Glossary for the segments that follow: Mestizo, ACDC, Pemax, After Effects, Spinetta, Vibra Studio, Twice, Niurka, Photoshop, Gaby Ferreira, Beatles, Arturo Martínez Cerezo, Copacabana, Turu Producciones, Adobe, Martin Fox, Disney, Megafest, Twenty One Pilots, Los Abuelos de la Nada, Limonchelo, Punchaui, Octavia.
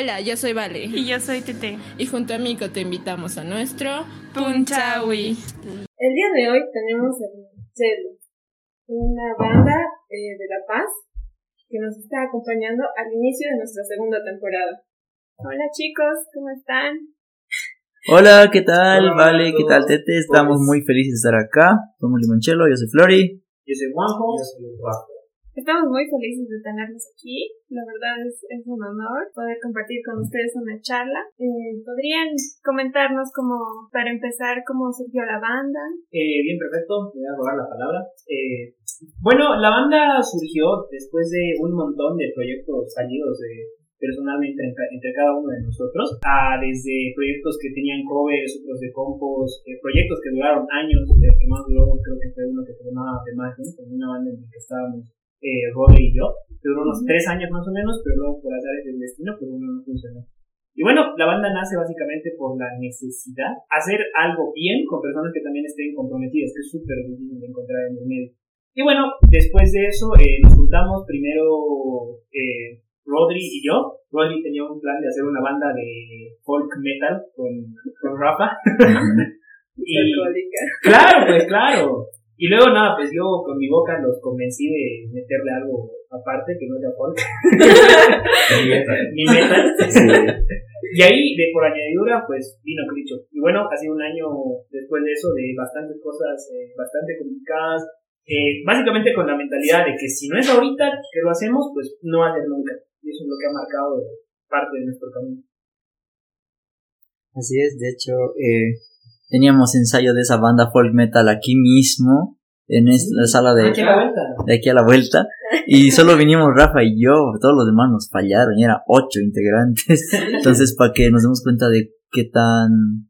Hola, yo soy Vale. Y yo soy Tete. Y junto a Mico te invitamos a nuestro Punchaui. El día de hoy tenemos a Limonchelo, una banda de La Paz que nos está acompañando al inicio de nuestra segunda temporada. Hola chicos, ¿cómo están? Hola, ¿qué tal? Hola, Vale, ¿qué tal Tete? Estamos muy felices de estar acá. Somos Limonchelo, yo soy Flori. Yo soy Juanjo. Yo soy Juanjo. Estamos muy felices de tenerlos aquí. La verdad es un honor poder compartir con ustedes una charla. ¿Podrían comentarnos cómo, para empezar, cómo surgió la banda? Bien, perfecto. Me voy a robar la palabra. Bueno, la banda surgió después de un montón de proyectos salidos personalmente entre cada uno de nosotros. Desde proyectos que tenían covers, otros de compos, proyectos que duraron años. El que más duró creo que fue uno que se llamaba Pemax, con una banda en la que estábamos Rory y yo, duró unos 3 años más o menos, pero luego por azares del destino, pues uno no funcionó. Y bueno, la banda nace básicamente por la necesidad de hacer algo bien con personas que también estén comprometidas, que es súper difícil de encontrar en el medio. Y bueno, después de eso nos juntamos primero Rodri y yo. Rodri tenía un plan de hacer una banda de folk metal con Rafa. Y, claro. Y luego, nada, pues yo con mi boca los convencí de meterle algo aparte que no sea folk. Mi metal. Sí. Y ahí, de por añadidura, pues vino Cricho. Y bueno, hace un año después de eso, de bastantes cosas bastante complicadas. Básicamente con la mentalidad de que si no es ahorita que lo hacemos, pues no va a ser nunca. Y eso es lo que ha marcado parte de nuestro camino. Así es, de hecho... Teníamos ensayo de esa banda folk metal aquí mismo, en la sala de aquí a la vuelta. Y solo vinimos Rafa y yo, todos los demás nos fallaron, y eran 8 integrantes. Entonces, para que nos demos cuenta de qué tan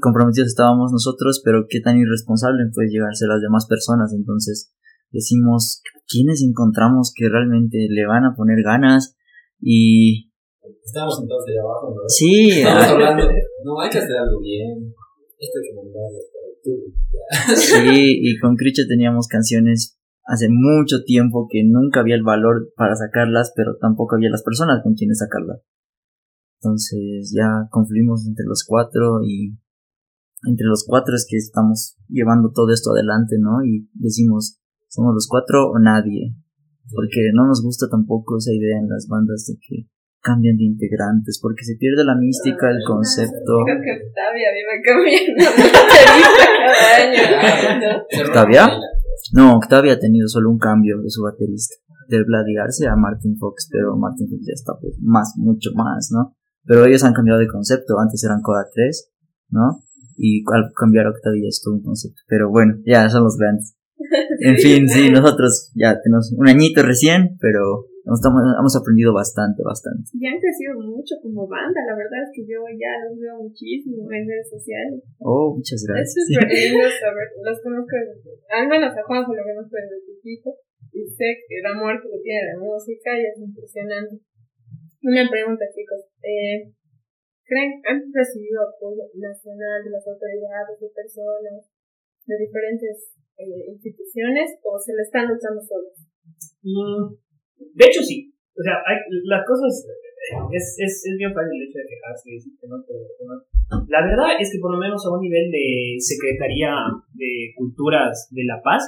comprometidos estábamos nosotros, pero qué tan irresponsable puede llegarse las demás personas. Entonces, decimos, ¿quiénes encontramos que realmente le van a poner ganas? Y... Estábamos sentados allá abajo, ¿no? Sí. Estábamos hablando, no, hay que hacer algo bien. Esto hay que mandarlo para el tubo. Sí, y con Cricho teníamos canciones hace mucho tiempo que nunca había el valor para sacarlas, pero tampoco había las personas con quienes sacarlas. Entonces ya confluimos entre los 4 y entre los 4 es que estamos llevando todo esto adelante, ¿no? Y decimos, somos los 4 o nadie. Porque no nos gusta tampoco esa idea en las bandas de que cambian de integrantes, porque se pierde la mística, el concepto. Creo que Octavia vive cambiando de baterista cada año. ¿Octavia? No, Octavia ha tenido solo un cambio de su baterista, de Vladigarse a Martin Fox, pero Martin Fox ya está pues mucho más, ¿no? Pero ellos han cambiado de concepto, antes eran Coda 3, ¿no? Y al cambiar a Octavia es todo un concepto, pero bueno, ya son los grandes. En fin, sí, nosotros ya tenemos un añito recién, pero... Hemos aprendido bastante. Y han crecido mucho como banda, la verdad es que yo ya los veo muchísimo en redes sociales. Oh, muchas gracias. Es súper lindo saber, los conozco, al menos a Juanjo lo conozco desde chiquito, y sé que el amor que le tiene la música y es impresionante. Una pregunta, chicos, ¿creen que han recibido apoyo nacional de las autoridades, de personas, de diferentes instituciones, o se le están luchando solos? De hecho, sí. O sea, las cosas... Es bien fácil el hecho de quejarse y decir que no, pero no. La verdad es que por lo menos a un nivel de Secretaría de Culturas de La Paz,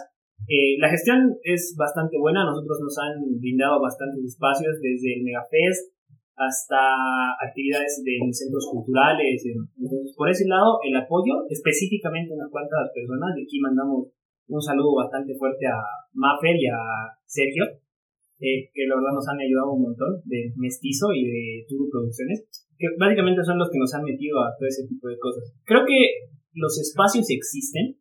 la gestión es bastante buena. Nosotros nos han brindado bastantes espacios, desde el Megafest hasta actividades en centros culturales. Entonces, por ese lado, el apoyo, específicamente unas cuantas personas. De aquí mandamos un saludo bastante fuerte a Mafer y a Sergio, que la verdad nos han ayudado un montón, de Mestizo y de Turu Producciones, que básicamente son los que nos han metido a todo ese tipo de cosas. Creo que los espacios existen,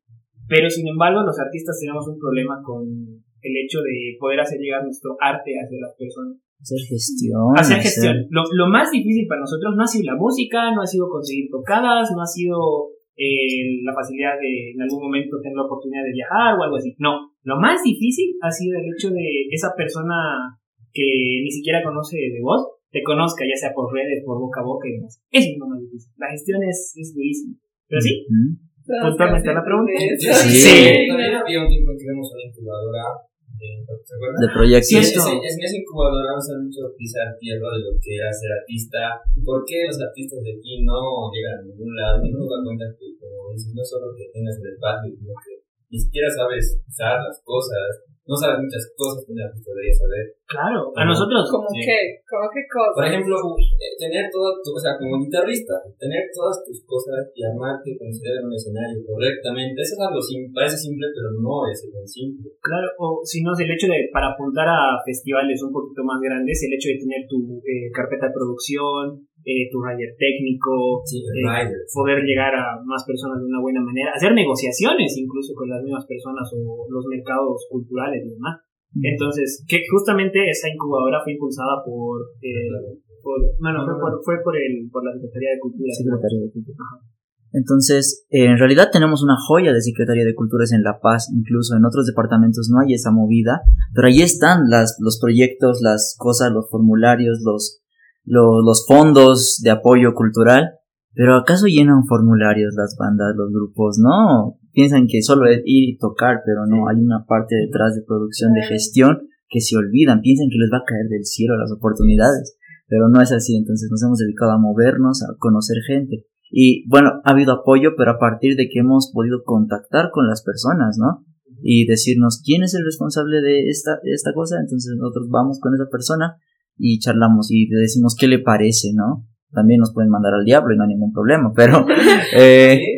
pero sin embargo los artistas tenemos un problema con el hecho de poder hacer llegar nuestro arte hacia las personas. Hacer gestión. Lo más difícil para nosotros no ha sido la música, no ha sido conseguir tocadas, no ha sido la facilidad de en algún momento tener la oportunidad de viajar o algo así. No, lo más difícil ha sido el hecho de esa persona que ni siquiera conoce de vos, te conozca, ya sea por redes, por boca a boca y demás. Eso es lo más difícil. La gestión es durísima. Pero sí, ¿puntualmente la pregunta? Sí. También había un tiempo que íbamos a la incubadora ¿se acuerdan? De proyectos. Sí, es más incubadora, vamos a mucho pisar tierra de lo que era ser artista. ¿Por qué los artistas de aquí no llegan a ningún lado? No dan cuenta que, como dices, no solo que tengas el espacio, sino que ni siquiera sabes usar las cosas. No sabes muchas cosas que un artista debería saber. Claro, a nosotros. ¿Cómo sí. qué? ¿Cómo qué cosas? Por ejemplo, tener todo tu, o sea, como guitarrista, tener todas tus cosas y amarte y considerar un escenario correctamente. Eso es algo simple, parece simple, pero no es tan simple. Claro, o si no es el hecho de, para apuntar a festivales un poquito más grandes, el hecho de tener tu carpeta de producción, tu rider técnico, sí, poder llegar a más personas de una buena manera, hacer negociaciones incluso con las mismas personas o los mercados culturales y demás. Entonces, que justamente esa incubadora fue impulsada por la Secretaría de Cultura. Secretaría de Cultura. Ajá. Entonces, en realidad tenemos una joya de Secretaría de Culturas en La Paz, incluso en otros departamentos no hay esa movida, pero ahí están los proyectos, las cosas, los formularios, los fondos de apoyo cultural, pero ¿acaso llenan formularios las bandas, los grupos? No, piensan que solo es ir y tocar, pero no, hay una parte detrás de producción, de gestión, que se olvidan, piensan que les va a caer del cielo las oportunidades, pero no es así. Entonces nos hemos dedicado a movernos, a conocer gente, y bueno, ha habido apoyo, pero a partir de que hemos podido contactar con las personas, ¿no? Y decirnos quién es el responsable de esta cosa, entonces nosotros vamos con esa persona y charlamos y le decimos qué le parece, ¿no? También nos pueden mandar al diablo y no hay ningún problema, pero que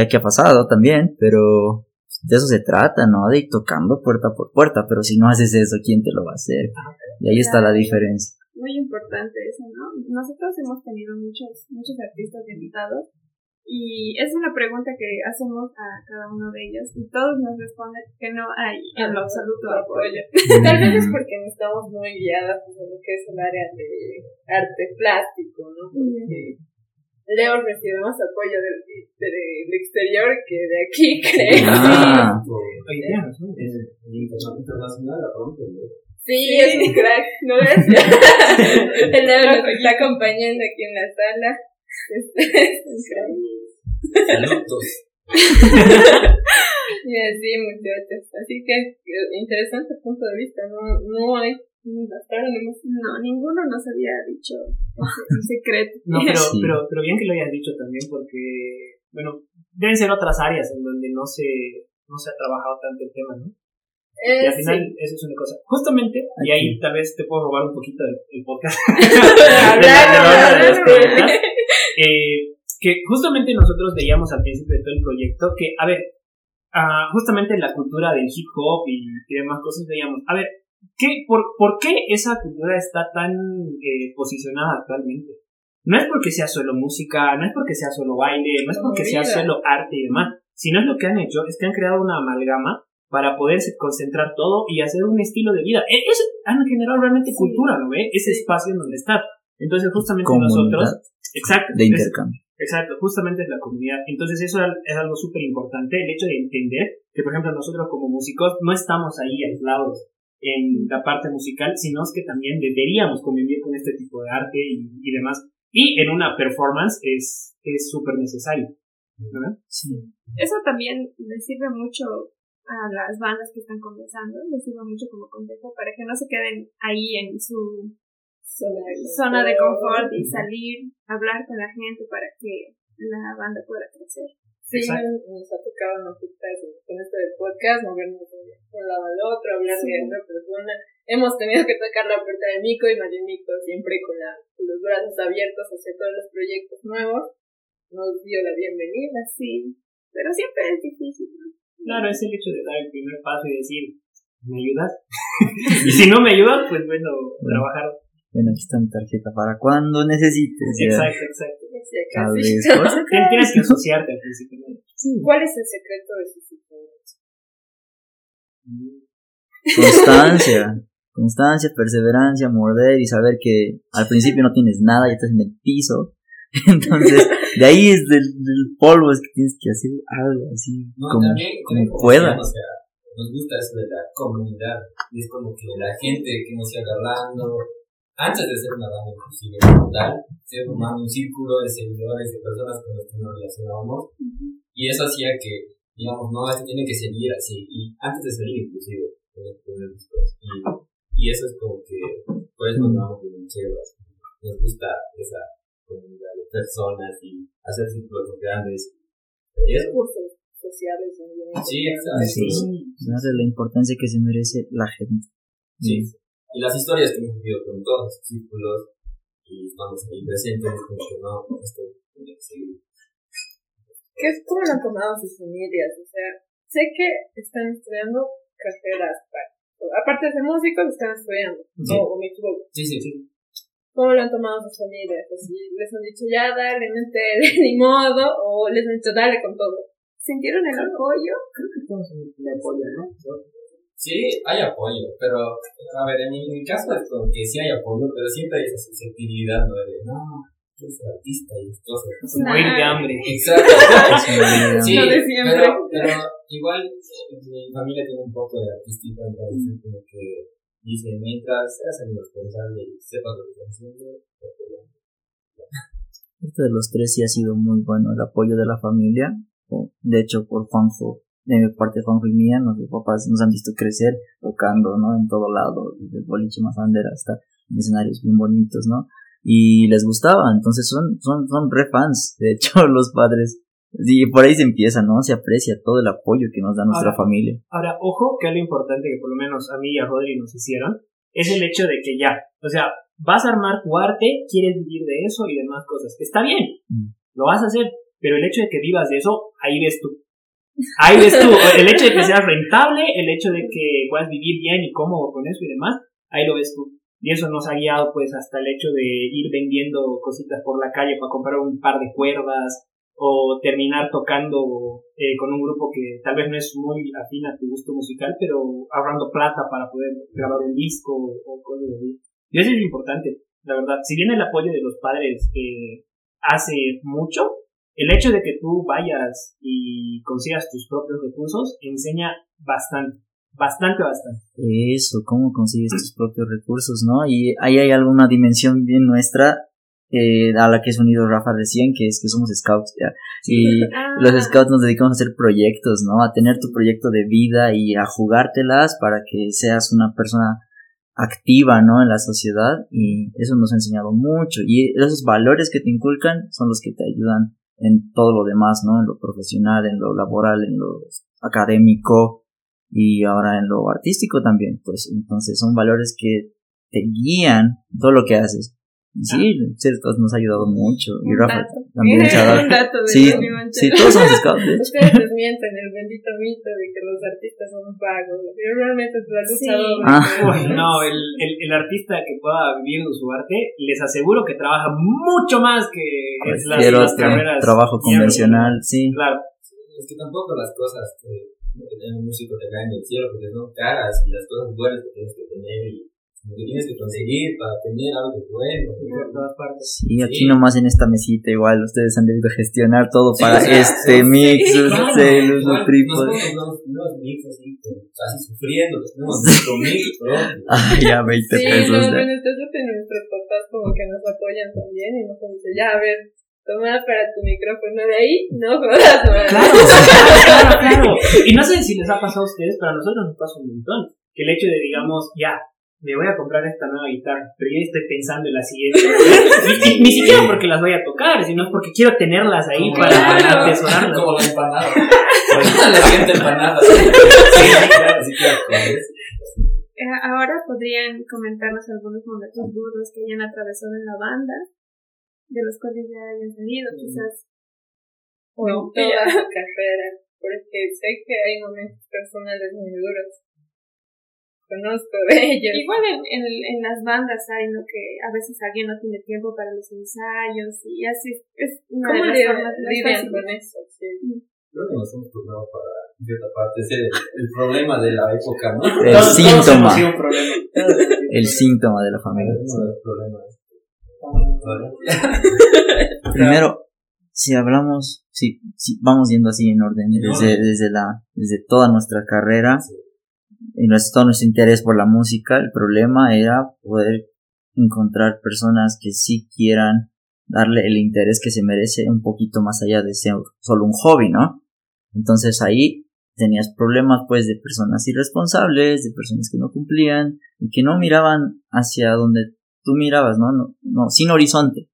ha pasado también, pero de eso se trata, ¿no? De ir tocando puerta por puerta, pero si no haces eso, ¿quién te lo va a hacer? Y ahí está la diferencia. Muy importante eso, ¿no? Nosotros hemos tenido muchos artistas invitados y es una pregunta que hacemos a cada uno de ellos y todos nos responden que no hay en lo absoluto apoyo. Tal vez es porque no estamos muy guiadas por lo que es el área de arte plástico, ¿no? Porque Leo recibe más apoyo del exterior que de aquí, creo. Ah, sí, es un crack, ¿no ves? El Leo nos está acompañando aquí en la sala. Saludos. Y así, muchachos. Así que interesante punto de vista. No hay, no, ninguno nos había dicho un secreto. No, pero bien que lo hayas dicho también, porque bueno, deben ser otras áreas en donde no se ha trabajado tanto el tema, ¿no? Y al final eso es una cosa. Justamente, y ahí tal vez te puedo robar un poquito el podcast. Que justamente nosotros veíamos al principio de todo el proyecto que, a ver, justamente en la cultura del hip hop y demás cosas veíamos, a ver, ¿por qué esa cultura está tan posicionada actualmente? No es porque sea solo música, no es porque sea solo baile, no es porque sea solo arte y demás, sino es lo que han hecho, es que han creado una amalgama para poderse concentrar todo y hacer un estilo de vida. Eso han generado realmente cultura, ¿no ve? Ese espacio en donde está. Entonces, justamente nosotros... Exacto. De intercambio. Exacto, justamente es la comunidad. Entonces, eso es algo súper importante, el hecho de entender que, por ejemplo, nosotros como músicos no estamos ahí aislados en la parte musical, sino que también deberíamos convivir con este tipo de arte y demás. Y en una performance es súper necesario, ¿verdad? Sí. Eso también le sirve mucho a las bandas que están comenzando, les sirve mucho como consejo para que no se queden ahí en su zona de confort y salir a hablar con la gente para que la banda pueda crecer. Sí, nos ha tocado con esto del podcast, movernos de un lado al otro, hablar de otra persona. Hemos tenido que tocar la puerta de Mico y más de Mico siempre con los brazos abiertos hacia todos los proyectos nuevos. Nos dio la bienvenida, sí, pero siempre es difícil, ¿no? Claro, es el hecho de dar el primer paso y decir, ¿me ayudas? Y si no me ayudas, pues bueno, trabajar. Bueno, aquí está mi tarjeta para cuando necesites. Exacto. Cada vez tienes que asociarte al principio. Sí. ¿Cuál es el secreto de su situación? Constancia, perseverancia, morder y saber que al principio no tienes nada, ya estás en el piso. Entonces, de ahí es del polvo, es que tienes que hacer algo así, no, como puedas. O sea, nos gusta eso de la comunidad, y es como que la gente que nos está hablando, antes de ser una banda inclusive, se formaba un círculo de seguidores, de personas con las que nos relacionábamos, y eso hacía que, digamos, no, esto tiene que seguir así, y antes de salir inclusive, poder después. Y eso es como que por eso nos vamos de Limonchelos. Nos gusta esa comunidad de personas y hacer círculos grandes. Y es por sociales. Sí, exacto. Sí, se hace la importancia que se merece la gente. Sí. Sí. Y las historias que hemos vivido con todos los círculos y estamos ahí presentes, como que no, esto tiene que seguir. ¿Cómo lo han tomado sus familias? O sea, sé que están estudiando carreras, aparte de ser músicos, están estudiando, sí. ¿O me equivoco? Sí, sí, sí. ¿Cómo lo han tomado sus familias? O sea, ¿les han dicho ya, dale, métele, ni modo? ¿O les han dicho, dale con todo? ¿Sintieron el apoyo? Creo que todos el apoyo, ¿no? Sí, hay apoyo, pero, a ver, en mi caso es como que sí hay apoyo, pero siempre hay esa susceptibilidad, ¿no? De, no, yo soy artista y cosas. Es un morir de hambre. Exacto. Sí, no de siempre. Pero igual, mi familia tiene un poco de artística, entonces como que dice, mientras seas el responsable y sepas lo que estás haciendo, Esto de los tres sí ha sido muy bueno, el apoyo de la familia, de hecho por Juanjo. De mi parte, Juanjo y mía, nuestros papás nos han visto crecer tocando, ¿no? En todo lado, desde boliche más bandera hasta escenarios bien bonitos, ¿no? Y les gustaba, entonces son re fans, de hecho, los padres. Y por ahí se empieza, ¿no? Se aprecia todo el apoyo que nos da nuestra familia. Ahora, ojo, que algo importante que por lo menos a mí y a Rodri nos hicieron es el hecho de que ya, o sea, vas a armar tu arte, quieres vivir de eso y demás cosas. Está bien, lo vas a hacer, pero el hecho de que vivas de eso, ahí ves tú. Ahí ves tú, el hecho de que seas rentable, el hecho de que puedas vivir bien y cómodo con eso y demás, ahí lo ves tú. Y eso nos ha guiado pues hasta el hecho de ir vendiendo cositas por la calle para comprar un par de cuerdas o terminar tocando con un grupo que tal vez no es muy afín a tu gusto musical, pero ahorrando plata para poder grabar un disco o cosas así. Y eso es importante, la verdad. Si bien el apoyo de los padres hace mucho, el hecho de que tú vayas y consigas tus propios recursos enseña bastante. Eso, cómo consigues tus propios recursos, ¿no? Y ahí hay alguna dimensión bien nuestra a la que se unido Rafa recién, que es que somos scouts, ¿ya? Y los scouts nos dedicamos a hacer proyectos, ¿no? A tener tu proyecto de vida y a jugártelas para que seas una persona activa, ¿no? En la sociedad, y eso nos ha enseñado mucho. Y esos valores que te inculcan son los que te ayudan en todo lo demás, ¿no? En lo profesional, en lo laboral, en lo académico y ahora en lo artístico también, pues entonces son valores que te guían todo lo que haces. Y sí, ciertos nos ha ayudado mucho. Y Rafa también se ha dado. Sí, todos somos scouts. Ustedes desmienten el bendito mito de que los artistas son vagos. Realmente es la luchadora. Sí. No, el artista que pueda vivir de su arte, les aseguro que trabaja mucho más que las carreras. Trabajo convencional, sí. Claro. Es que tampoco las cosas que tienen músico te caen del cielo porque son caras y las cosas buenas que tienes que tener y lo que tienes que conseguir para tener algo bueno, en todas partes. Sí, aquí nomás en esta mesita igual ustedes han debido gestionar todo para mix, los celos, los trípodes. Unos mix así, casi sufriendo, los tenemos nuestro mix, ¿no? Ah, ya 20 pesos. Sí, bueno, entonces nuestros papás como que nos apoyan también y nos dicen, ya, a ver, toma para tu micrófono de ahí, no jodas, no. Claro. Y no sé si les ha pasado a ustedes, pero a nosotros nos pasa un montón, que el hecho de, digamos, ya, me voy a comprar esta nueva guitarra, pero yo estoy pensando en la siguiente. Ni siquiera porque las voy a tocar, sino porque quiero tenerlas ahí para atesorarlas. Como la empanada. La siguiente empanada. Ahora podrían comentarnos algunos momentos duros que hayan atravesado en la banda, de los cuales ya hayan salido, quizás. O en toda su carrera, porque sé que hay momentos personales muy duros. Conozco de ellos. Igual en las bandas hay lo que a veces alguien no tiene tiempo para los ensayos y así es una de las formas de lidiar con eso. Sí. Creo que nos hemos turnado para cierta parte, es el problema de la época, ¿no? El síntoma. El síntoma de la familia. Uno de los problemas. Primero, si hablamos, si vamos yendo así en orden, desde toda nuestra carrera. Sí. Todo nuestro interés por la música, el problema era poder encontrar personas que sí quieran darle el interés que se merece un poquito más allá de ser solo un hobby, ¿no? Entonces ahí tenías problemas pues de personas irresponsables, de personas que no cumplían y que no miraban hacia donde tú mirabas, ¿no? No, sin horizonte.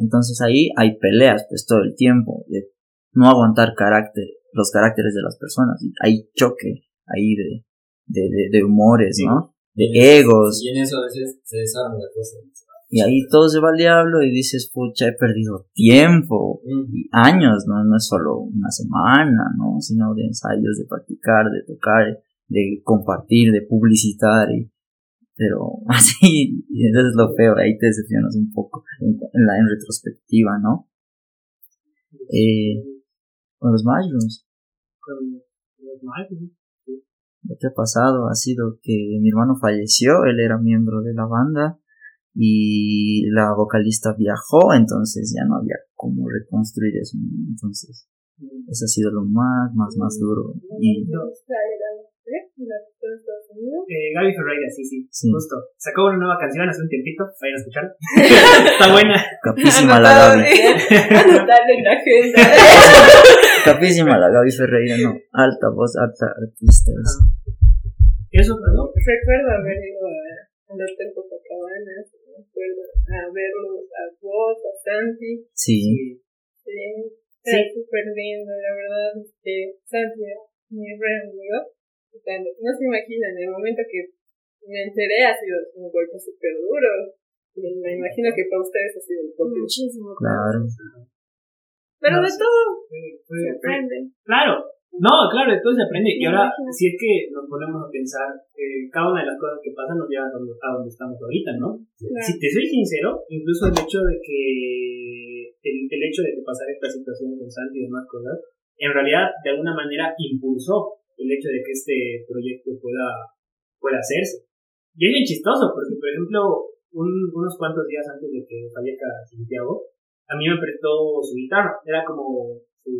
Entonces ahí hay peleas pues todo el tiempo de no aguantar los caracteres de las personas. Hay choque ahí de humores, sí, ¿no? De egos. Y en eso a veces se desarma la cosa. Y ahí todo se va al diablo y dices, pucha, he perdido tiempo, y años, ¿no? No es solo una semana, ¿no? Sino de ensayos, de practicar, de tocar, de compartir, de publicitar. Pero así, eso es lo peor, ahí te decepcionas un poco en retrospectiva, ¿no? Con los mushrooms. Lo que ha pasado ha sido que mi hermano falleció, él era miembro de la banda. Y la vocalista viajó, entonces ya no había cómo reconstruir eso. Entonces, eso ha sido lo más duro. Y Gaby Ferreira, sí, justo. Sacó una nueva canción hace un tiempito, vayan a escuchar. Está buena. Capísima la Gaby. Anotarle en la agenda. Capísima la Gaby Ferreira, no. Alta voz, alta artista. Eso, ¿no? Recuerdo haber ido a la Copacabana. A verlos a vos, a Santi. Sí. Está súper lindo, la verdad. Santi era mi re amigo. O sea, no se imaginan, el momento que me enteré ha sido un golpe súper duro. Me imagino que para ustedes ha sido un golpe. Muchísimo. Claro. Pero de todo. Se aprende. Claro. No, claro, después se aprende. Y ahora, si es que nos ponemos a pensar, cada una de las cosas que pasan nos lleva a donde estamos ahorita, ¿no? Claro. Si te soy sincero, incluso el hecho de que pasar esta situación con Santi y demás cosas, en realidad, de alguna manera, impulsó el hecho de que este proyecto pueda hacerse. Y es bien chistoso, porque, por ejemplo, unos cuantos días antes de que fallezca Santiago, a mí me prestó su guitarra. Era como su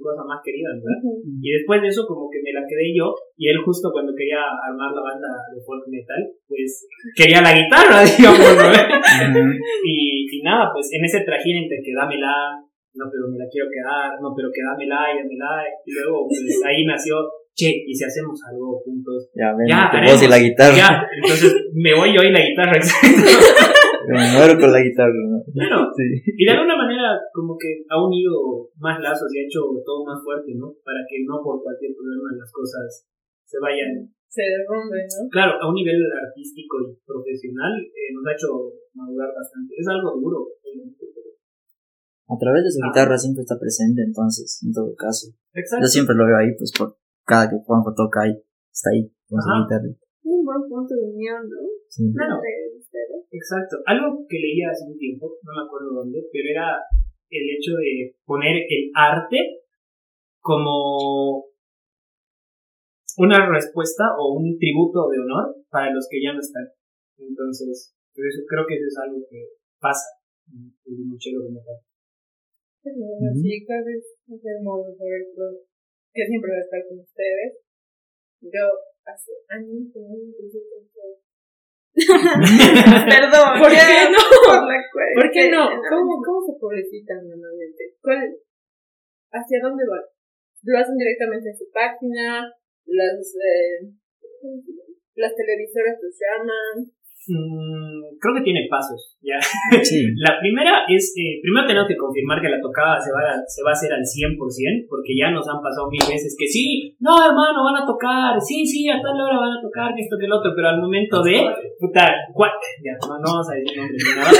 cosa más querida, ¿verdad? Uh-huh. Y después de eso como que me la quedé yo, y él justo cuando quería armar la banda de folk metal, pues quería la guitarra, digamos, ¿no? Uh-huh. Y nada, pues en ese trajín entre que dámela, no pero me la quiero quedar, no pero que dámela, y luego pues ahí nació, che, y si hacemos algo juntos, ya haremos, vos y la guitarra. Ya, entonces me voy yo y la guitarra, exacto. Me muero con la guitarra, ¿no? Claro, sí. Y de alguna manera como que ha unido más lazos y ha hecho todo más fuerte, ¿no? Para que no por cualquier problema las cosas se vayan, se derrumben, ¿no? Claro, a un nivel artístico y profesional nos ha hecho madurar bastante. Es algo duro, obviamente, pero a través de su guitarra siempre está presente, entonces, en todo caso. Exacto. Yo siempre lo veo ahí, pues por cada que Juanjo toca ahí, está ahí con su guitarra. Un buen punto de unión, ¿no? Sí. Claro. Exacto. Algo que leía hace un tiempo, no me acuerdo dónde, pero era el hecho de poner el arte como una respuesta o un tributo de honor para los que ya no están. Entonces, creo que eso es algo que pasa en el Limonchelo de Natal. Sí, chicas, es hermoso saberlo, que siempre va a estar con ustedes. Yo hace años que no me con ustedes. Perdón, ¿por qué no? ¿Por qué no? ¿Cómo se publicitan normalmente? ¿Hacia dónde van? ¿Lo hacen directamente en su página? ¿Las televisoras los llaman? Creo que tiene pasos, ya. Sí. La primera es, primero tenemos que confirmar que la tocada se va a hacer al 100%, porque ya nos han pasado 1000 veces que sí, no hermano, van a tocar, sí, a tal hora van a tocar, esto que el otro, pero al momento de puta, ya, no vamos a decir nombre ni nada,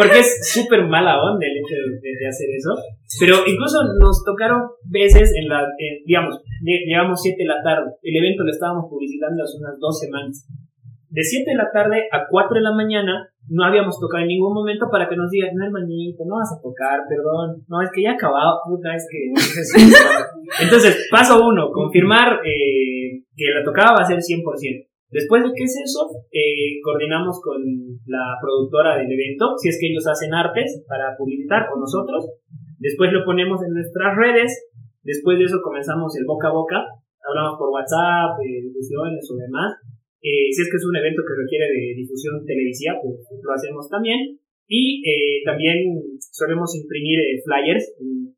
porque es súper mala onda el hecho de hacer eso. Pero incluso nos tocaron veces digamos, llegamos 7 de la tarde, el evento lo estábamos publicitando hace unas 2 semanas. De 7 de la tarde a 4 de la mañana no habíamos tocado en ningún momento para que nos digan, no hermanito, no vas a tocar, perdón, no, es que ya he acabado, puta, es que... Entonces, paso 1, confirmar que la tocada va a ser 100%. Después de que es eso, coordinamos con la productora del evento, si es que ellos hacen artes para publicitar con nosotros. Después lo ponemos en nuestras redes, después de eso comenzamos el boca a boca, hablamos por WhatsApp, discusiones o demás. Si es que es un evento que requiere de difusión televisiva, pues lo hacemos también. Y también solemos imprimir flyers en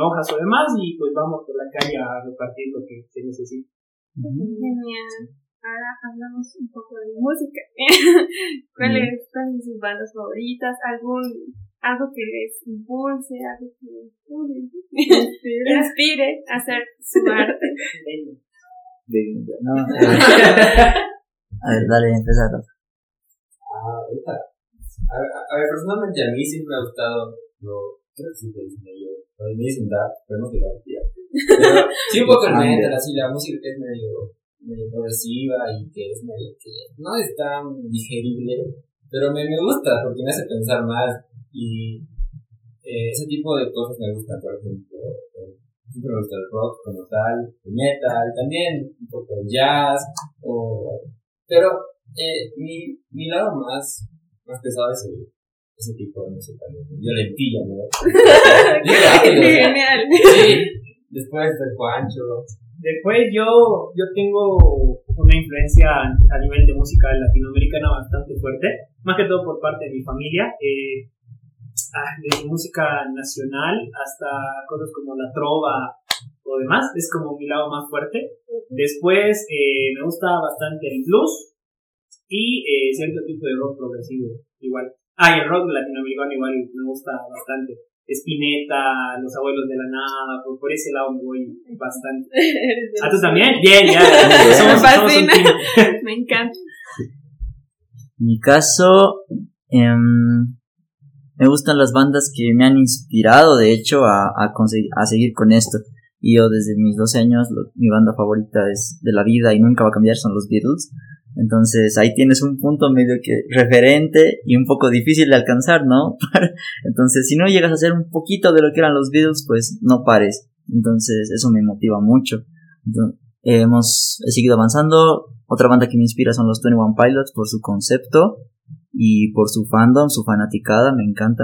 hojas o demás, y pues vamos por la calle a repartir lo que se necesita. Genial. Sí. Ahora hablamos un poco de música. ¿Cuáles son sus bandas favoritas? Algo que les impulse, algo que les inspire a hacer su arte. No, a ver, dale, empezar. A ver, personalmente a mí siempre me ha gustado, creo que siempre dicen ellos, a mí me dicen pero no te la tía. Sí, un poco el metal, así, la música que es medio progresiva y que es medio que no es tan digerible, pero me gusta porque me hace pensar más y ese tipo de cosas me gustan, por ejemplo, siempre me gusta el rock como tal, el metal, también un poco el jazz, pero mi lado más pesado es ese tipo de música, violentilla, ¿no? Genial. Sí, después del Juancho. Después yo tengo una influencia a nivel de música latinoamericana bastante fuerte, más que todo por parte de mi familia, desde música nacional hasta cosas como la trova o demás, es como mi lado más fuerte. Después me gusta bastante el blues y cierto tipo de rock progresivo igual. El rock latinoamericano igual me gusta bastante. Spinetta, Los Abuelos de la Nada, por ese lado me voy bastante. ¿A tú también? Bien, ya. Me fascina. Me encanta. En mi caso, me gustan las bandas que me han inspirado, de hecho, a seguir con esto. Y yo desde mis 12 años, mi banda favorita es de la vida y nunca va a cambiar, son los Beatles. Entonces ahí tienes un punto medio que referente y un poco difícil de alcanzar, ¿no? Entonces si no llegas a hacer un poquito de lo que eran los Beatles, pues no pares. Entonces eso me motiva mucho. Entonces, he seguido avanzando. Otra banda que me inspira son los 21 Pilots por su concepto y por su fandom, su fanaticada. Me encanta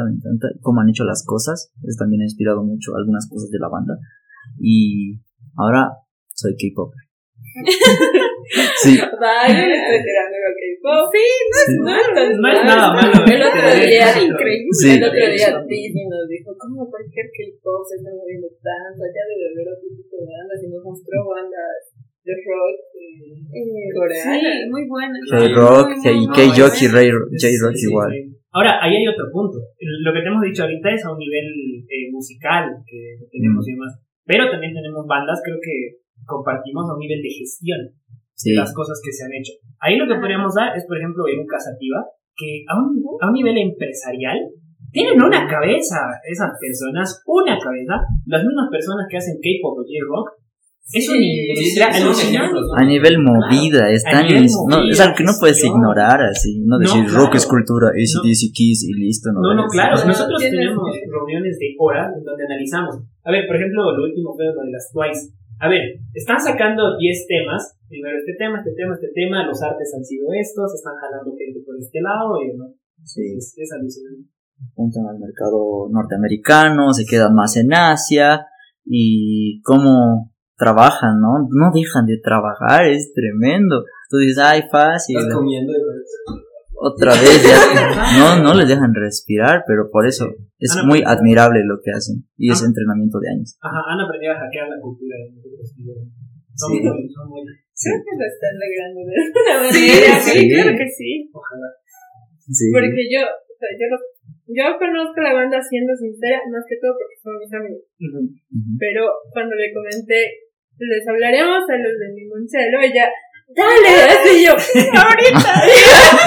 cómo han hecho las cosas. Eso también ha inspirado mucho algunas cosas de la banda. Y ahora soy K-Popper. Sí. Vale, me estoy enterando de K-pop. Sí, no es nada malo. El otro día, increíble. Sí. El otro día Disney nos dijo: ¿cómo cualquier K-pop se está moviendo tanto? Ya debe haber otro tipo de bandas y nos mostró bandas de rock coreanas. Sí, muy buenas. K-Rock, K-Jock y J-Rock igual. Ahora, ahí hay otro punto. Lo que te hemos dicho ahorita es a un nivel musical que tenemos y demás. Pero también tenemos bandas, creo que compartimos a un nivel de gestión de las cosas que se han hecho. Ahí lo que podríamos dar es, por ejemplo, Eruca Sativa, que a un nivel empresarial tienen una cabeza, esas personas, una cabeza, las mismas personas que hacen K-pop o J-Rock. Es una industria alucinante. A nivel movida, están. No, es algo que no puedes ignorar así, no decir rock es cultura, ACDC Kiss y listo. No, claro. Nosotros tenemos reuniones de hora en donde analizamos. A ver, por ejemplo, lo último fue lo de las Twice. A ver, están sacando 10 temas. Primero este tema. Los artes han sido estos. Están jalando gente por este lado. Y, ¿no? Sí. Es alucinante. Apuntan al mercado norteamericano. Se quedan más en Asia. Y cómo trabajan, ¿no? No dejan de trabajar. Es tremendo. Tú dices, ay, fácil. Estás comiendo otra vez. Ya. No les dejan respirar. Pero por eso es muy admirable lo que hacen. Y ese entrenamiento de años. Ajá, han aprendido a hackear la cultura. Son muy... Creo que lo están logrando de alguna manera. Sí, claro que sí. Ojalá. Sí. Porque yo conozco la banda, siendo sincera, más que todo porque son mis amigos. Uh-huh. Pero cuando le comenté, les hablaremos a los de Limonchelo, ella, dale, así yo, ahorita,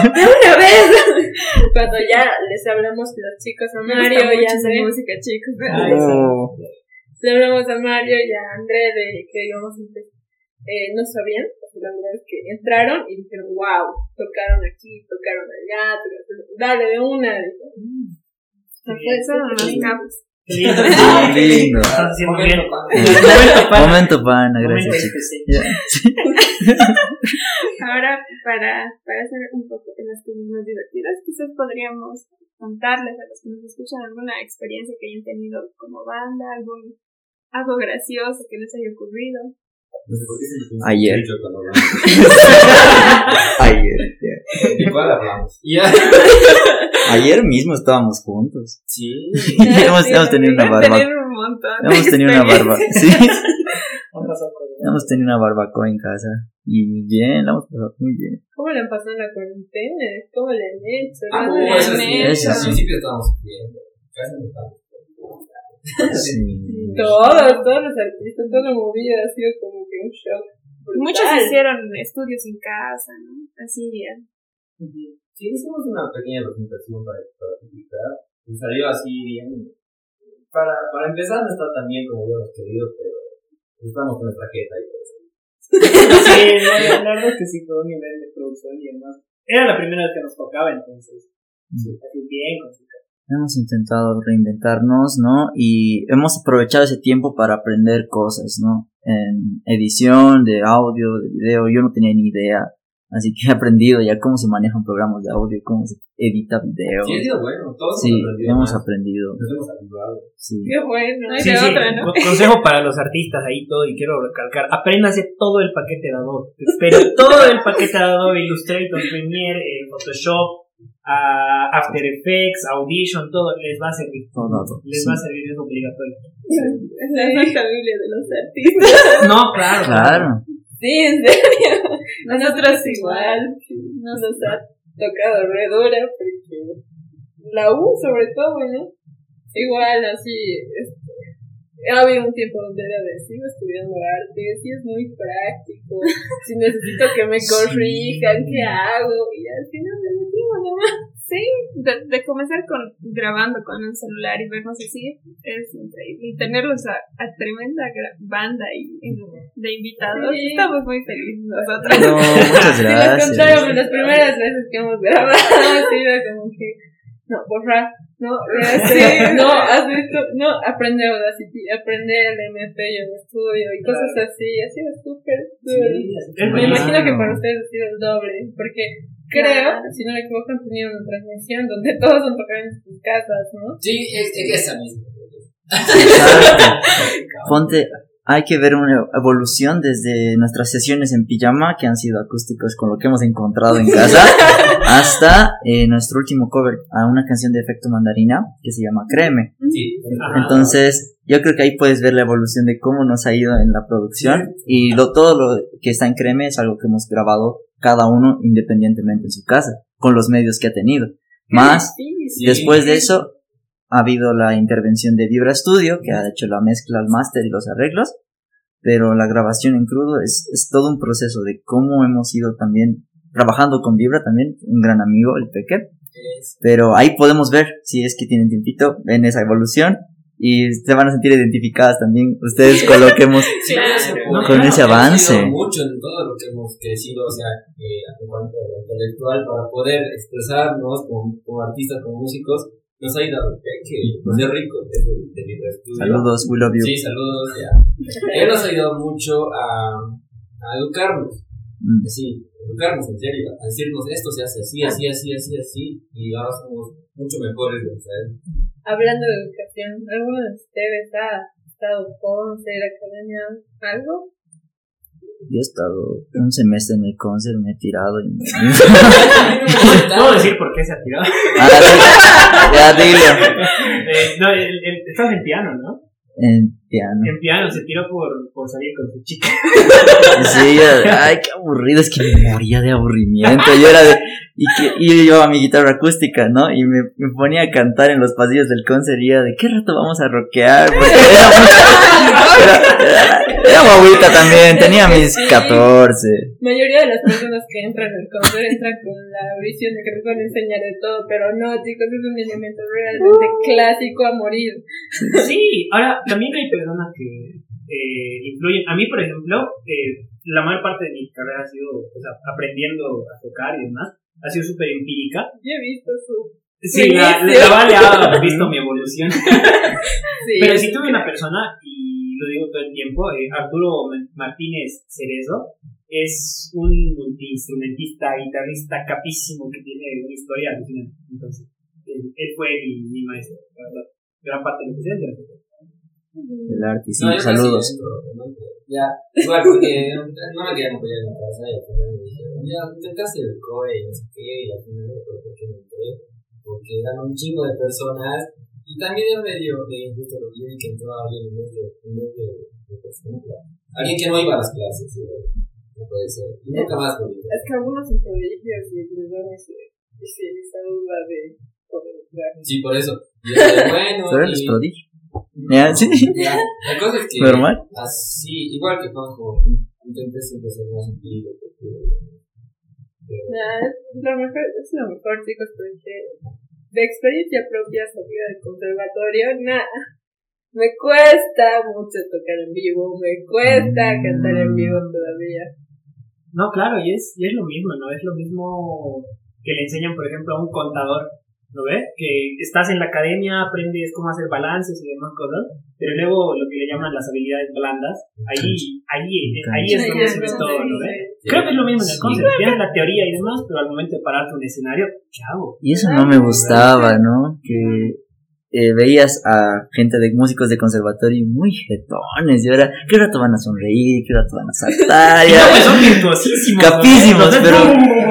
de una vez. Cuando ya les hablamos a los chicos, a Mario, ya hacen música, chicos. Oh. Le hablamos a Mario y a André de que íbamos a empezar. No sabían, porque la verdad es que entraron y dijeron, wow, tocaron aquí, tocaron allá, dale de una. Eso no nos capos. Lindo. Momento pana, gracias chicos. Ahora, para hacer un poco de las cosas más divertidas, quizás podríamos contarles a los que nos escuchan alguna experiencia que hayan tenido como banda, algo gracioso que les haya ocurrido. No sé por qué se me puso ayer. Ayer mismo estábamos juntos. Sí. Hemos tenido una barba. Hemos tenido una barba. Sí. Hemos tenido una barbacoa en casa. Y bien, la hemos pasado muy bien. ¿Cómo la han pasado en la cuarentena? ¿Cómo la han hecho? Al principio estábamos bien. Casi no estábamos. Sí. Todos los artistas, toda la movida ha sido como que un shock brutal. Muchos hicieron estudios en casa, ¿no? Así bien. Sí, hicimos una pequeña presentación para publicar y salió así bien. Para empezar no está tan bien como yo los queridos, pero estamos con nuestra jeta y todo eso. Sí, la verdad es que sí fue un nivel de producción y demás. Era la primera vez que nos tocaba, entonces así bien, así. Hemos intentado reinventarnos, ¿no? Y hemos aprovechado ese tiempo para aprender cosas, ¿no? En edición, de audio, de video, yo no tenía ni idea. Así que he aprendido ya cómo se manejan programas de audio, cómo se edita video. Sí, ha sido bueno, todos sí, hemos aprendido. Nos hemos ayudado. Sí. Qué bueno, no hay de otra, ¿no? Consejo para los artistas ahí todo, y quiero recalcar, apréndase todo el paquete de Adobe. Pero todo el paquete de Adobe, Illustrator, Premiere, Photoshop, a After Effects, Audition, todo les va a servir. Todo. Les va a servir, es obligatorio. Es la única Biblia de los artistas. No, claro. Sí, en serio. Nosotros igual. Nos ha tocado re dura porque la U, sobre todo, ¿no? Igual, así. Ha habido un tiempo donde era de sigo estudiando arte, sí es muy práctico, si necesito que me corrijan, ¿qué hago? Y al final me metimos nomás. Sí, de comenzar con grabando con un celular y vernos así, es increíble. Y tenerlos a tremenda banda y de invitados, sí. Estamos muy felices nosotras. No, muchas gracias. Si les contaron las primeras veces que hemos grabado, ha sido como que... No, borrar, no, rehacer, no, has visto, no, aprender Audacity, aprender el MP en el estudio y cosas así, ha sido súper duro. Sí, me imagino que para ustedes ha sido el doble, porque creo, si no me equivoco, han tenido una transmisión donde todos han tocado en sus casas, ¿no? Sí, es esa misma. Ponte, hay que ver una evolución desde nuestras sesiones en pijama, que han sido acústicos con lo que hemos encontrado en casa, hasta nuestro último cover a una canción de Efecto Mandarina que se llama Créeme. Sí. Entonces, yo creo que ahí puedes ver la evolución de cómo nos ha ido en la producción. Y todo lo que está en Créeme es algo que hemos grabado cada uno independientemente en su casa, con los medios que ha tenido. Más, después de eso... Ha habido la intervención de Vibra Studio, que ha hecho la mezcla, el máster y los arreglos, pero la grabación en crudo es todo un proceso de cómo hemos ido también trabajando con Vibra, también un gran amigo, el Peque. Pero ahí podemos ver, si es que tienen tiempito, ven esa evolución y se van a sentir identificadas también ustedes con lo que hemos con ese avance. Hemos mucho en todo lo que hemos crecido, o sea, en cuanto a lo intelectual, para poder expresarnos como artistas, como músicos. Nos ha ido a que nos dio rico de Vibra Studio. Saludos, we love you. Sí, saludos, ya. Él nos ha ayudado mucho a educarnos. Sí, educarnos en serio, a decirnos esto se hace así, así, así, así, así. Y ahora somos mucho mejores de ustedes. Hablando de educación, ¿alguno de ustedes ha estado con ser academia algo? Yo he estado un semestre en el concert, me he tirado y me... ¿Puedo decir por qué se ha tirado? Ya dilo. No, estás en piano, ¿no? En piano, se tiró por salir con su chica. Sí, ay, qué aburrido, es que me moría de aburrimiento. Yo era de... Y yo a mi guitarra acústica, ¿no? Y me ponía a cantar en los pasillos del concert y era de ¿qué rato vamos a rockear? Porque era guaguita también, tenía mis 14. La mayoría de las personas que entran al concert entran con la visión de que les van a enseñar de todo, pero no, chicos, es un elemento realmente clásico a morir. Sí, ahora también hay personas que influyen. A mí, por ejemplo, la mayor parte de mi carrera ha sido, o sea, aprendiendo a tocar y demás, ha sido súper empírica. Yo he visto su... Sí, la Vale ha visto mi evolución. Sí, pero sí tuve una persona, y lo digo todo el tiempo, Arturo Martínez Cerezo, es un multiinstrumentista, guitarrista capísimo que tiene una historia alucinante. Entonces, él fue mi maestro, la verdad. Gran parte de lo que sea, El Arti, sí, no, saludos. Sí, ya, igual porque no me querían apoyar en mi casa. Ya, intentaste el COE y no sé qué, y al final me preocupé que me entré, porque eran un chingo de personas, y también el medio de industria lo vi que entraba bien en medio de personas. Alguien que no iba a las clases, no puede ser. Y nunca más por es que algunos en colegios y les dan esa duda de poder entrar. Sí, por eso. Y bueno, ¿sabes los prodigios? Ya, sí. Ya. La cosa es que normal. Así, igual que Juanjo, intenté siempre ser más antiguo porque es lo mejor, chicos, porque de experiencia propia salida del conservatorio, me cuesta mucho tocar en vivo, me cuesta cantar en vivo todavía. No, claro, y es lo mismo, ¿no? Es lo mismo que le enseñan, por ejemplo, a un contador. ¿No ves? Que estás en la academia, aprendes cómo hacer balances y demás cosas, pero luego lo que le llaman las habilidades blandas, ahí es donde se ve todo, ¿no ves? Creo que es lo mismo en el concepto, tienes la teoría y demás, pero al momento de pararte en un escenario, chavo. Y eso no me gustaba, ¿no? Que veías a gente de músicos de conservatorio muy jetones, y ahora, ¿qué rato van a sonreír? ¿Qué rato van a saltar? No, pues son virtuosísimos. Capísimos, pero...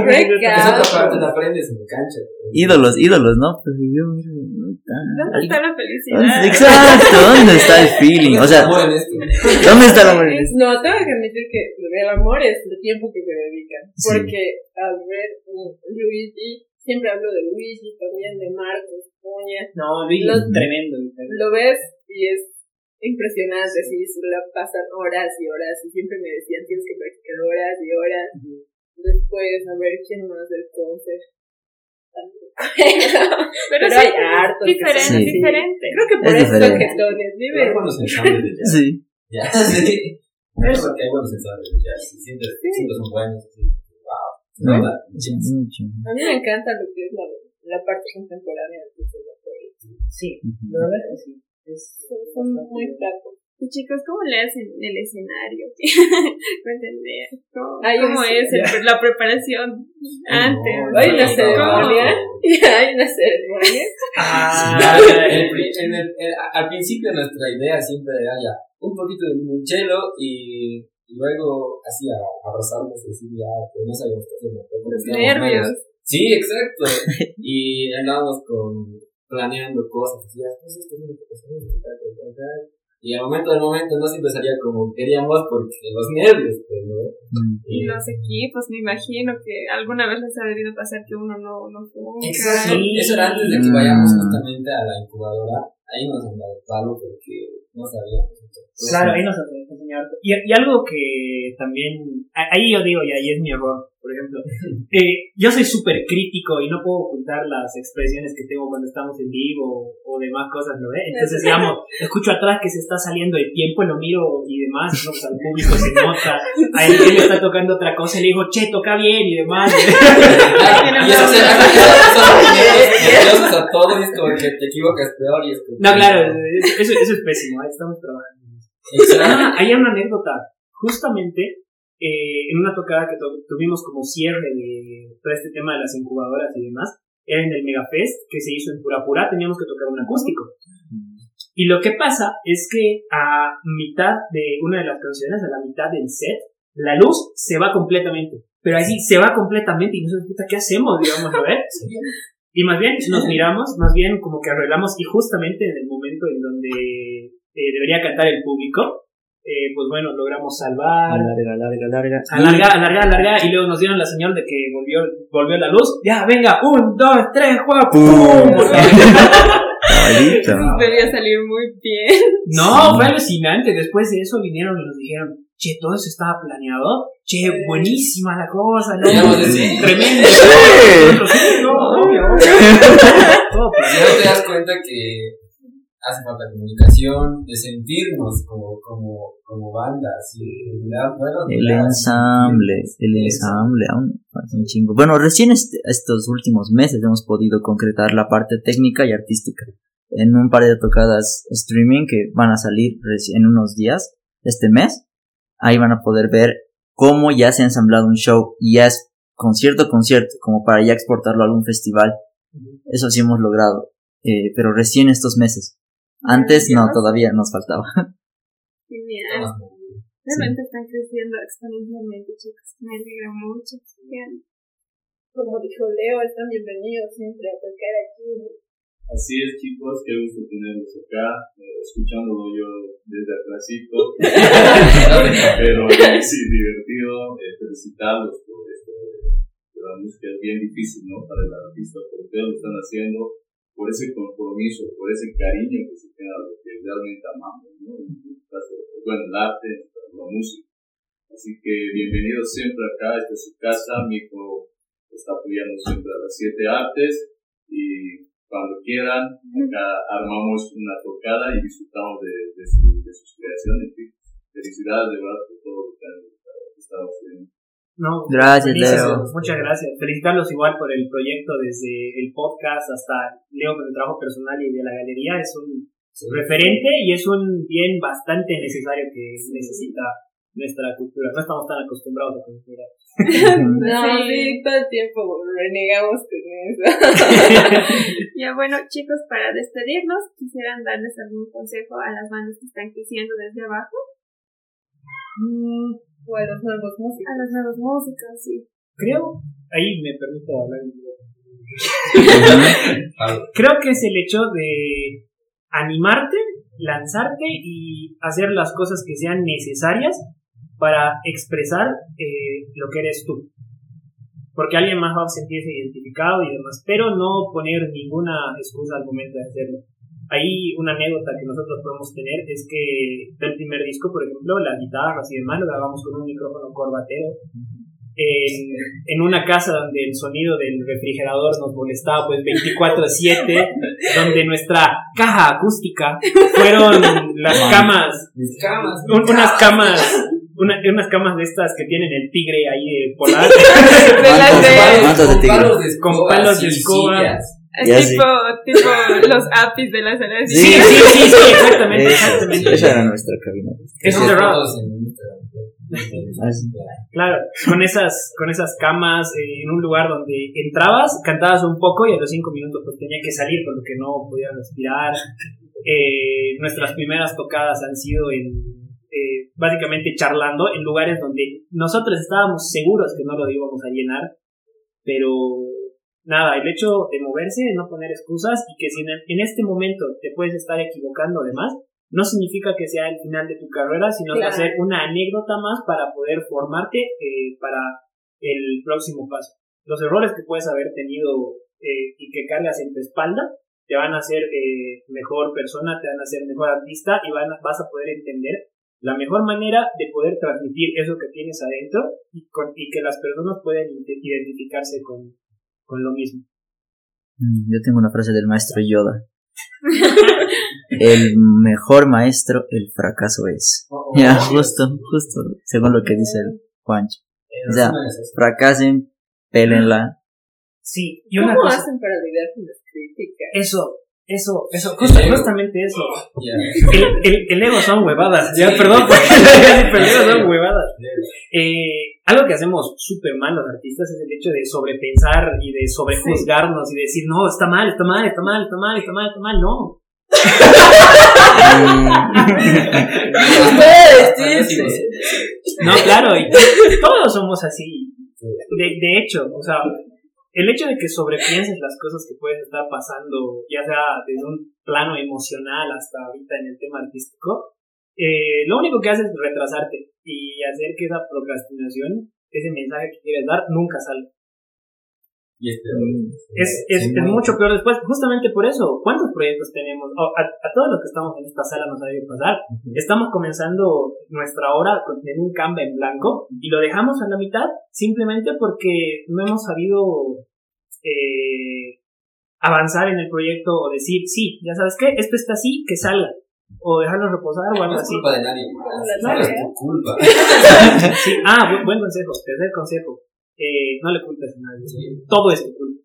Eso te aprendes en cancha. Ídolos, ¿no? Pero yo, ¿dónde está la felicidad? Exacto, ¿dónde está el feeling? O sea, ¿dónde está el amor? No, tengo que admitir que el amor es el tiempo que se dedican, porque, a ver, Luigi... Siempre hablo de Luigi, también de Marcos, Puña. No, Luigi es tremendo. Lo ves y es impresionante, así se la pasan horas y horas. Y siempre me decían, tienes que practicar horas y horas. Uh-huh. Después, a ver quién más del concert. Pero sí, hay hartos. Diferente. Creo que por eso que todos viven. Sí. Ya, sí. Eso que hay buenos ensayos de jazz. Siempre son buenos. No, a mí me encanta lo que es la parte contemporánea del conservatorio. Sí, la verdad es que sí. Son muy flacos. Y chicos, ¿cómo le hacen el escenario? ¿Me entendés? ¿Cómo es la preparación antes? Hay una ceremonia. Al principio nuestra idea siempre era ya un poquito de limonchelo y... luego, así, abrazarnos y decir, ya, que no sabíamos qué hacer. Los nervios. Sí, exacto. Y andábamos planeando cosas. Y al momento del momento no siempre salía como queríamos porque los nervios, ¿no? Y los equipos, me imagino que alguna vez les ha debido pasar que uno no juega. Exacto. Eso era antes de que vayamos justamente a la incubadora. Ahí nos adaptamos porque no sabíamos. Claro, ahí nos enseñaron. Y algo que también, ahí yo digo, y ahí es mi error, por ejemplo, yo soy súper crítico y no puedo ocultar las expresiones que tengo cuando estamos en vivo o demás cosas, ¿no? Entonces, digamos, escucho atrás que se está saliendo el tiempo, lo miro y demás, ¿no? Pues al público se nota, a él le está tocando otra cosa y le digo, che, toca bien y demás. Y eso se da a todos, es como que te equivocas peor y es como... No, claro, eso es pésimo, ahí estamos trabajando. Hay una anécdota, justamente en una tocada que tuvimos como cierre de todo este tema de las incubadoras y demás, era en el Megafest que se hizo en Pura Pura, teníamos que tocar un acústico. Y lo que pasa es que a mitad de una de las canciones, a la mitad del set, la luz se va completamente, pero así se va completamente y nosotros, ¿qué hacemos? Digamos, a ver. Y más bien nos miramos, más bien como que arreglamos y justamente en el momento en donde... debería cantar el público, pues bueno, logramos salvar, alarga, y luego nos dieron la señal de que volvió la luz, ya, venga, 1, 2, 3, ¡juega! ¡Pum! Debía salir muy bien. No, fue alucinante, después de eso vinieron y nos dijeron, che, todo eso estaba planeado, che, buenísima la cosa, ¿no? Tremendo. No te das cuenta que hace falta comunicación, de sentirnos como banda, así, bueno, el ensamble, aún falta un chingo. Bueno, recién estos últimos meses hemos podido concretar la parte técnica y artística en un par de tocadas streaming que van a salir en unos días, este mes. Ahí van a poder ver cómo ya se ha ensamblado un show y ya es concierto, como para ya exportarlo a algún festival. Eso sí hemos logrado, pero recién estos meses. Antes no, todavía nos faltaba. Genial. Realmente están creciendo exponencialmente, chicos. Me alegra mucho. Genial. Como dijo Leo, están bienvenidos siempre a tocar aquí. Así es, chicos, qué gusto tenerlos acá, escuchándolo yo desde atrásito, pero sí, divertido, felicitarlos por esto, la música es bien difícil, ¿no?, para el artista, porque ustedes lo están haciendo por ese compromiso, por ese cariño que se tiene a lo que realmente amamos, ¿no?, en el caso, bueno, el arte, la música, así que bienvenidos siempre acá, esta es su casa, Mico está apoyando siempre a las 7 artes, y cuando quieran, acá armamos una tocada y disfrutamos de sus creaciones. Felicidades de verdad por todo lo que están haciendo. No, gracias, Leo. Muchas gracias. Felicitarlos igual por el proyecto, desde el podcast hasta Leo con el trabajo personal y de la galería. Es un referente y es un bien bastante necesario que necesita nuestra cultura. No estamos tan acostumbrados a cultura. No, sí, todo el tiempo renegamos con eso. Ya bueno, chicos, para despedirnos, ¿quisieran darles algún consejo a las bandas que están creciendo desde abajo? O a los nuevos músicos. A los nuevos músicos, sí. Creo, ahí me permito hablar. Creo que es el hecho de animarte, lanzarte y hacer las cosas que sean necesarias para expresar lo que eres tú, porque alguien más va a sentirse identificado y demás, pero no poner ninguna excusa al momento de hacerlo. Ahí una anécdota que nosotros podemos tener es que del primer disco, por ejemplo, las guitarras y demás lo grabamos con un micrófono corbatero en una casa donde el sonido del refrigerador nos molestaba pues 24/7, donde nuestra caja acústica fueron las camas. Unas camas de estas que tienen el tigre ahí polar. Con palos de escoba. Es tipo los apis de las salas. Sí, exactamente. Esa era nuestra cabina. Es cerrado. Claro, con esas camas, en un lugar donde entrabas, cantabas un poco y a los 5 minutos pues tenía que salir, por lo que no podías respirar. Nuestras primeras tocadas han sido básicamente charlando en lugares donde nosotros estábamos seguros que no lo íbamos a llenar, pero nada, el hecho de moverse, de no poner excusas, y que si en este momento te puedes estar equivocando además, no significa que sea el final de tu carrera, sino que hacer una anécdota más para poder formarte para el próximo paso. Los errores que puedes haber tenido y que cargas en tu espalda te van a hacer mejor persona, te van a hacer mejor artista y vas a poder entender la mejor manera de poder transmitir eso que tienes adentro y que las personas pueden identificarse con lo mismo. Yo tengo una frase del maestro Yoda. El mejor maestro, el fracaso es. Ya, justo, según lo que dice el Juancho. O sea, fracasen, pélenla. Sí, y una cosa. ¿Cómo hacen para olvidar las críticas? Eso, justamente eso. El ego son huevadas. Ya, perdón, pero el ego son huevadas. Algo que hacemos súper mal los artistas es el hecho de sobrepensar y de sobrejuzgarnos y decir, no, está mal, no. No, claro, y todos somos así. De hecho, o sea, el hecho de que sobrepienses las cosas que pueden estar pasando, ya sea desde un plano emocional hasta ahorita en el tema artístico, lo único que hace es retrasarte y hacer que esa procrastinación, ese mensaje que quieres dar, nunca salga. Y es mucho peor después, justamente por eso. ¿Cuántos proyectos tenemos? A todos los que estamos en esta sala nos ha ido a pasar. Estamos comenzando nuestra hora con un canvas en blanco y lo dejamos a la mitad simplemente porque no hemos sabido avanzar en el proyecto o decir, sí, ya sabes qué, esto está así, que salga. O dejarlo reposar o algo así. No es culpa de nadie. No es tu culpa. Sí. Buen consejo, tercer consejo. No le culpes a nadie. Sí. Todo es tu culpa.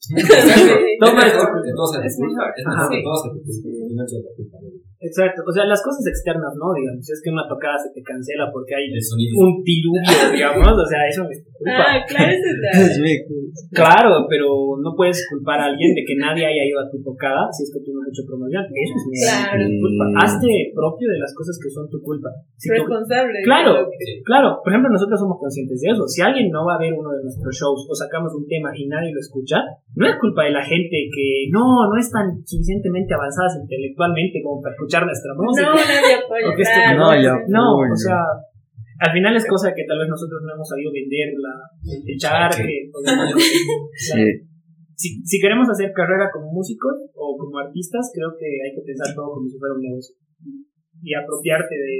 Exacto. O sea, las cosas externas, no, digamos, es que una tocada se te cancela porque hay un diluvio, digamos, o sea, eso es tu culpa. culpa. Ah, claro, eso es mi culpa. Claro, pero no puedes culpar a alguien de que nadie haya ido a tu tocada si es que tú no has hecho promoción. Eso es mi culpa. Hazte propio de las cosas que son tu culpa. Si responsable. Claro, claro. Por ejemplo, nosotros somos conscientes de eso. Si alguien no va a ver uno de nuestros shows o sacamos un tema y nadie lo escucha, no es culpa de la gente que no es tan suficientemente avanzadas intelectualmente como para escuchar nuestra música. No, o sea, al final es cosa que tal vez nosotros no hemos sabido vender, el charque. Si queremos hacer carrera como músicos o como artistas, creo que hay que pensar todo como si fuera un negocio y apropiarte de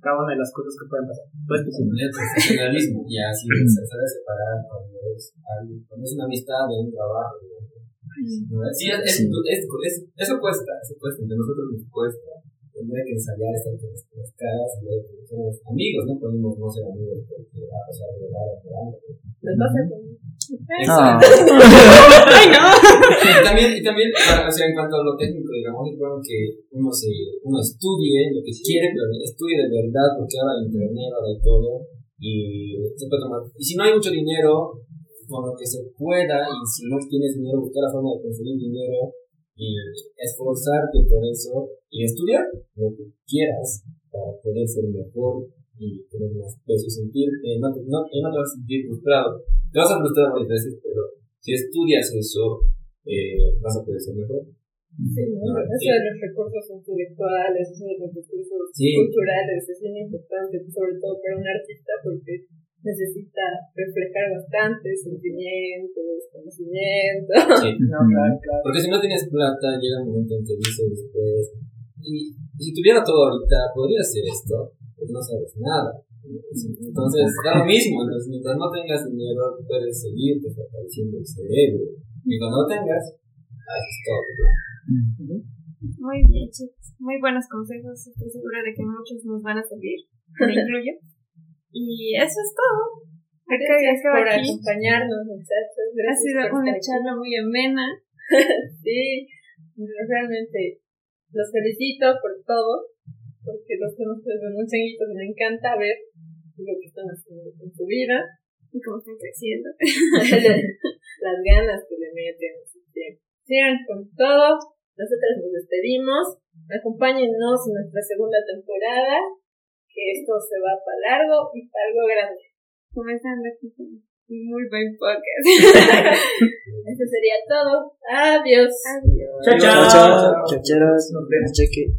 cada una de las cosas que pueden pasar. Entonces, profesionalismo, y así se debe separar cuando es una amistad o un trabajo. Eso cuesta, de nosotros nos cuesta. Tendría que ensayar estas las caras y ver que somos amigos, no podemos no ser amigos porque va a pasar de nada por algo. ¿Les pasa? Y también, o sea, en cuanto a lo técnico, digamos, es bueno que uno estudie lo que quiere, pero estudie de verdad, porque ahora hay internet, ahora hay todo, y se puede tomar. Y si no hay mucho dinero, con lo que se pueda, y si no tienes dinero, buscar la forma de conseguir dinero y esforzarte por eso y estudiar lo que quieras para poder ser mejor y tener más peso, sentirte, no te vas a sentir frustrado, te vas a frustrar varias veces, pero si estudias eso vas a poder ser mejor. Eso de los recursos intelectuales, eso de los recursos culturales es bien importante, sobre todo para un artista, porque necesita reflejar bastante sentimientos, conocimientos. Sí, claro. Porque si no tienes plata, llega un momento en que dices después, y si tuviera todo ahorita, podría hacer esto, pero no sabes nada. Entonces, da lo mismo. Entonces, mientras no tengas dinero, puedes seguir fortaleciendo el cerebro. Y cuando lo tengas, haces todo. Muy bien, chicos. Muy buenos consejos. Estoy segura de que muchos nos van a servir. Me incluyo. Y eso es todo. Gracias por acompañarnos, muchachos. Ha sido una charla muy amena. Sí, realmente los felicito por todo, porque los conozco desde muy changuitos y me encanta ver lo que están haciendo en su vida y cómo están creciendo. Las ganas que le meten. Sigan con todo. Nosotras nos despedimos. Acompáñennos en nuestra segunda temporada. Que esto se va para largo y para algo grande. Comenzando aquí con muy buen podcast. Eso sería todo. Adiós. Chao. Chao. Nos vemos. Cheque.